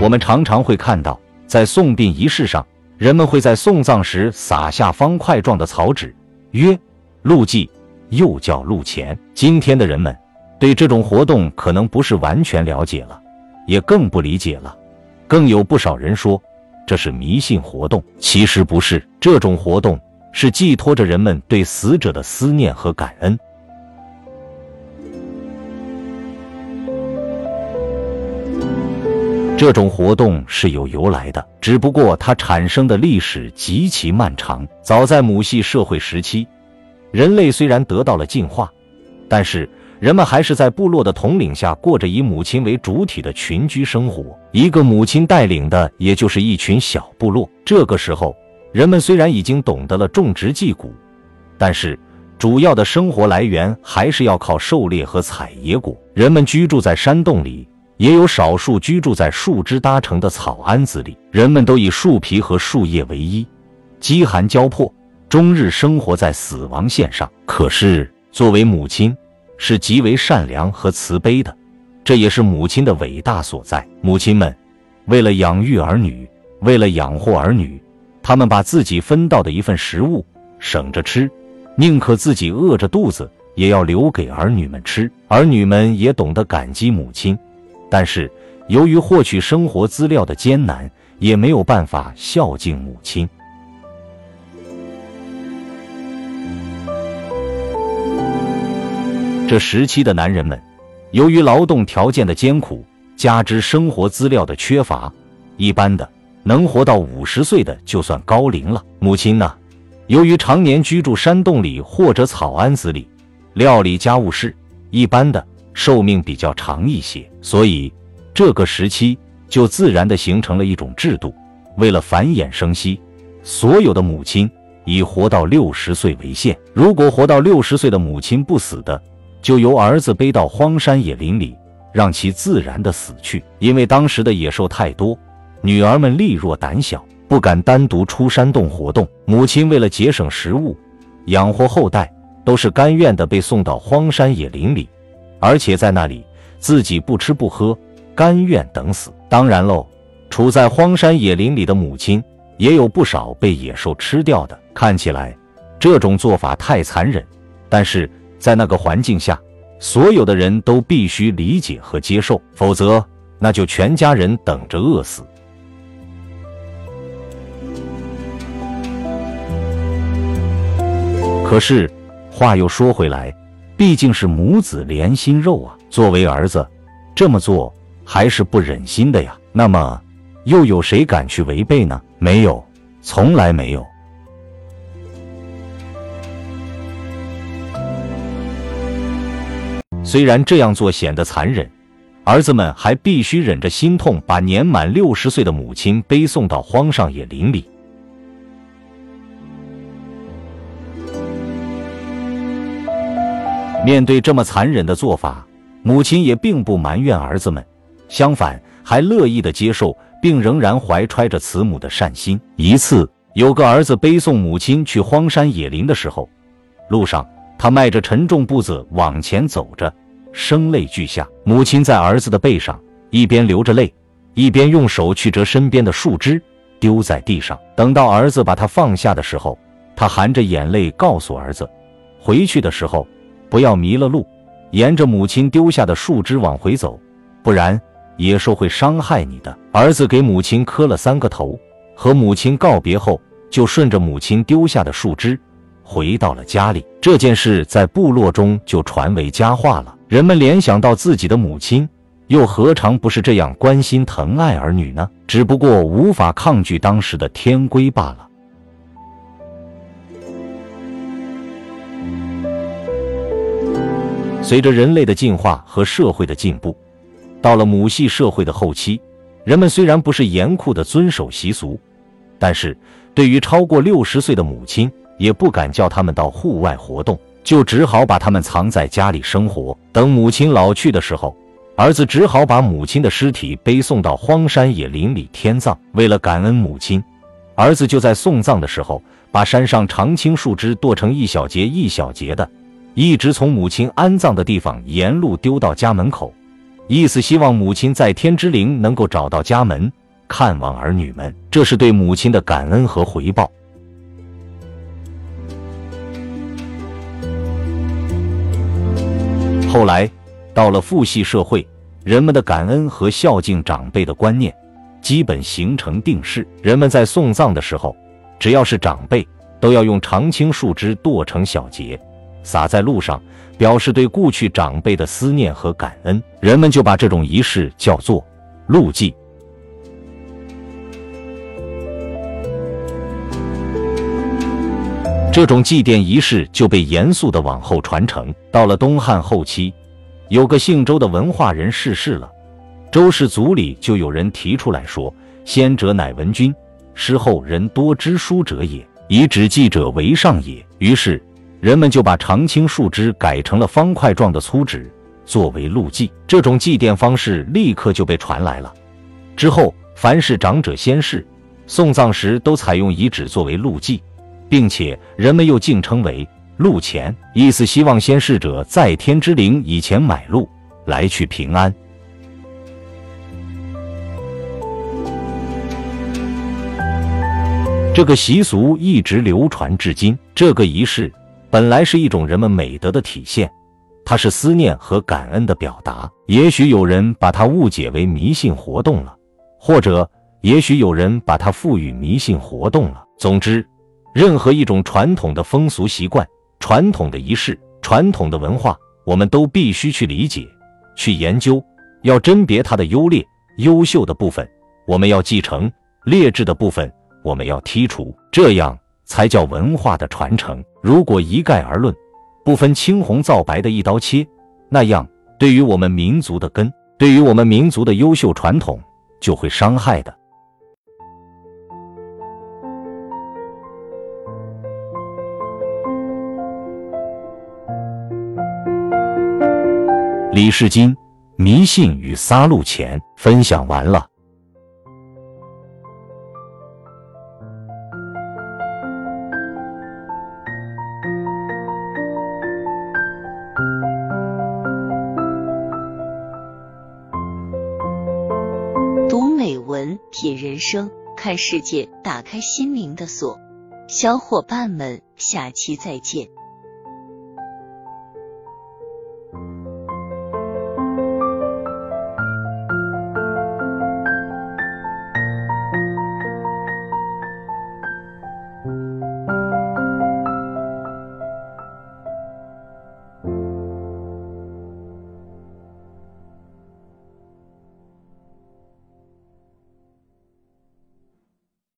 我们常常会看到，在送殡仪式上，人们会在送葬时撒下方块状的草纸，曰路祭，又叫路钱。今天的人们对这种活动可能不是完全了解了，也更不理解了，更有不少人说这是迷信活动。其实不是，这种活动是寄托着人们对死者的思念和感恩。这种活动是有由来的，只不过它产生的历史极其漫长。早在母系社会时期，人类虽然得到了进化，但是人们还是在部落的统领下过着以母亲为主体的群居生活。一个母亲带领的也就是一群小部落。这个时候，人们虽然已经懂得了种植祭谷，但是主要的生活来源还是要靠狩猎和采野果。人们居住在山洞里，也有少数居住在树枝搭成的草庵子里，人们都以树皮和树叶为衣，饥寒交迫，终日生活在死亡线上。可是，作为母亲，是极为善良和慈悲的，这也是母亲的伟大所在。母亲们为了养育儿女，为了养活儿女，他们把自己分到的一份食物省着吃，宁可自己饿着肚子，也要留给儿女们吃。儿女们也懂得感激母亲，但是由于获取生活资料的艰难，也没有办法孝敬母亲。这时期的男人们，由于劳动条件的艰苦，加之生活资料的缺乏，一般的能活到50岁的就算高龄了。母亲呢，由于常年居住山洞里或者草庵子里，料理家务事，一般的寿命比较长一些，所以这个时期就自然地形成了一种制度，为了繁衍生息，所有的母亲以活到60岁为限。如果活到60岁的母亲不死的，就由儿子背到荒山野林里，让其自然地死去。因为当时的野兽太多，女儿们力弱胆小，不敢单独出山洞活动。母亲为了节省食物，养活后代，都是甘愿地被送到荒山野林里，而且在那里自己不吃不喝，甘愿等死。当然喽，处在荒山野林里的母亲也有不少被野兽吃掉的。看起来这种做法太残忍，但是在那个环境下，所有的人都必须理解和接受，否则那就全家人等着饿死。可是话又说回来，毕竟是母子连心肉啊，作为儿子这么做还是不忍心的呀。那么又有谁敢去违背呢？没有，从来没有。虽然这样做显得残忍，儿子们还必须忍着心痛，把年满60岁的母亲背送到荒上野林里。面对这么残忍的做法，母亲也并不埋怨儿子们，相反还乐意地接受，并仍然怀揣着慈母的善心。一次，有个儿子背送母亲去荒山野林的时候，路上他迈着沉重步子往前走着，声泪俱下。母亲在儿子的背上一边流着泪，一边用手去折身边的树枝丢在地上。等到儿子把他放下的时候，他含着眼泪告诉儿子，回去的时候不要迷了路，沿着母亲丢下的树枝往回走，不然野兽会伤害你的。儿子给母亲磕了3个头，和母亲告别后，就顺着母亲丢下的树枝回到了家里。这件事在部落中就传为佳话了。人们联想到自己的母亲，又何尝不是这样关心疼爱儿女呢？只不过无法抗拒当时的天规罢了。随着人类的进化和社会的进步，到了母系社会的后期，人们虽然不是严酷地遵守习俗，但是对于超过60岁的母亲，也不敢叫他们到户外活动，就只好把他们藏在家里生活。等母亲老去的时候，儿子只好把母亲的尸体背送到荒山野林里天葬。为了感恩母亲，儿子就在送葬的时候，把山上常青树枝剁成一小节一小节的，一直从母亲安葬的地方沿路丢到家门口，意思希望母亲在天之灵能够找到家门，看望儿女们，这是对母亲的感恩和回报。后来，到了父系社会，人们的感恩和孝敬长辈的观念基本形成定势。人们在送葬的时候，只要是长辈，都要用常青树枝剁成小节，撒在路上，表示对故去长辈的思念和感恩。人们就把这种仪式叫做路祭。这种祭奠仪式就被严肃地往后传承。到了东汉后期，有个姓周的文化人逝世了，周氏族里就有人提出来说：“先者乃文君，失后人多知书者也，以指祭者为上也。”于是人们就把常青树枝改成了方块状的粗纸，作为路祭。这种祭奠方式立刻就被传来了。之后凡是长者先逝，送葬时都采用遗纸作为路祭，并且人们又竟称为路钱，意思希望先逝者在天之灵以前买路，来去平安。这个习俗一直流传至今。这个仪式本来是一种人们美德的体现，它是思念和感恩的表达。也许有人把它误解为迷信活动了，或者也许有人把它赋予迷信活动了。总之，任何一种传统的风俗习惯、传统的仪式、传统的文化，我们都必须去理解、去研究，要甄别它的优劣、优秀的部分，我们要继承；劣质的部分，我们要剔除，这样才叫文化的传承。如果一概而论，不分青红皂白的一刀切，那样对于我们民族的根，对于我们民族的优秀传统，就会伤害的。李世金，迷信与撒路钱分享完了。品人生，看世界，打开心灵的锁。小伙伴们，下期再见。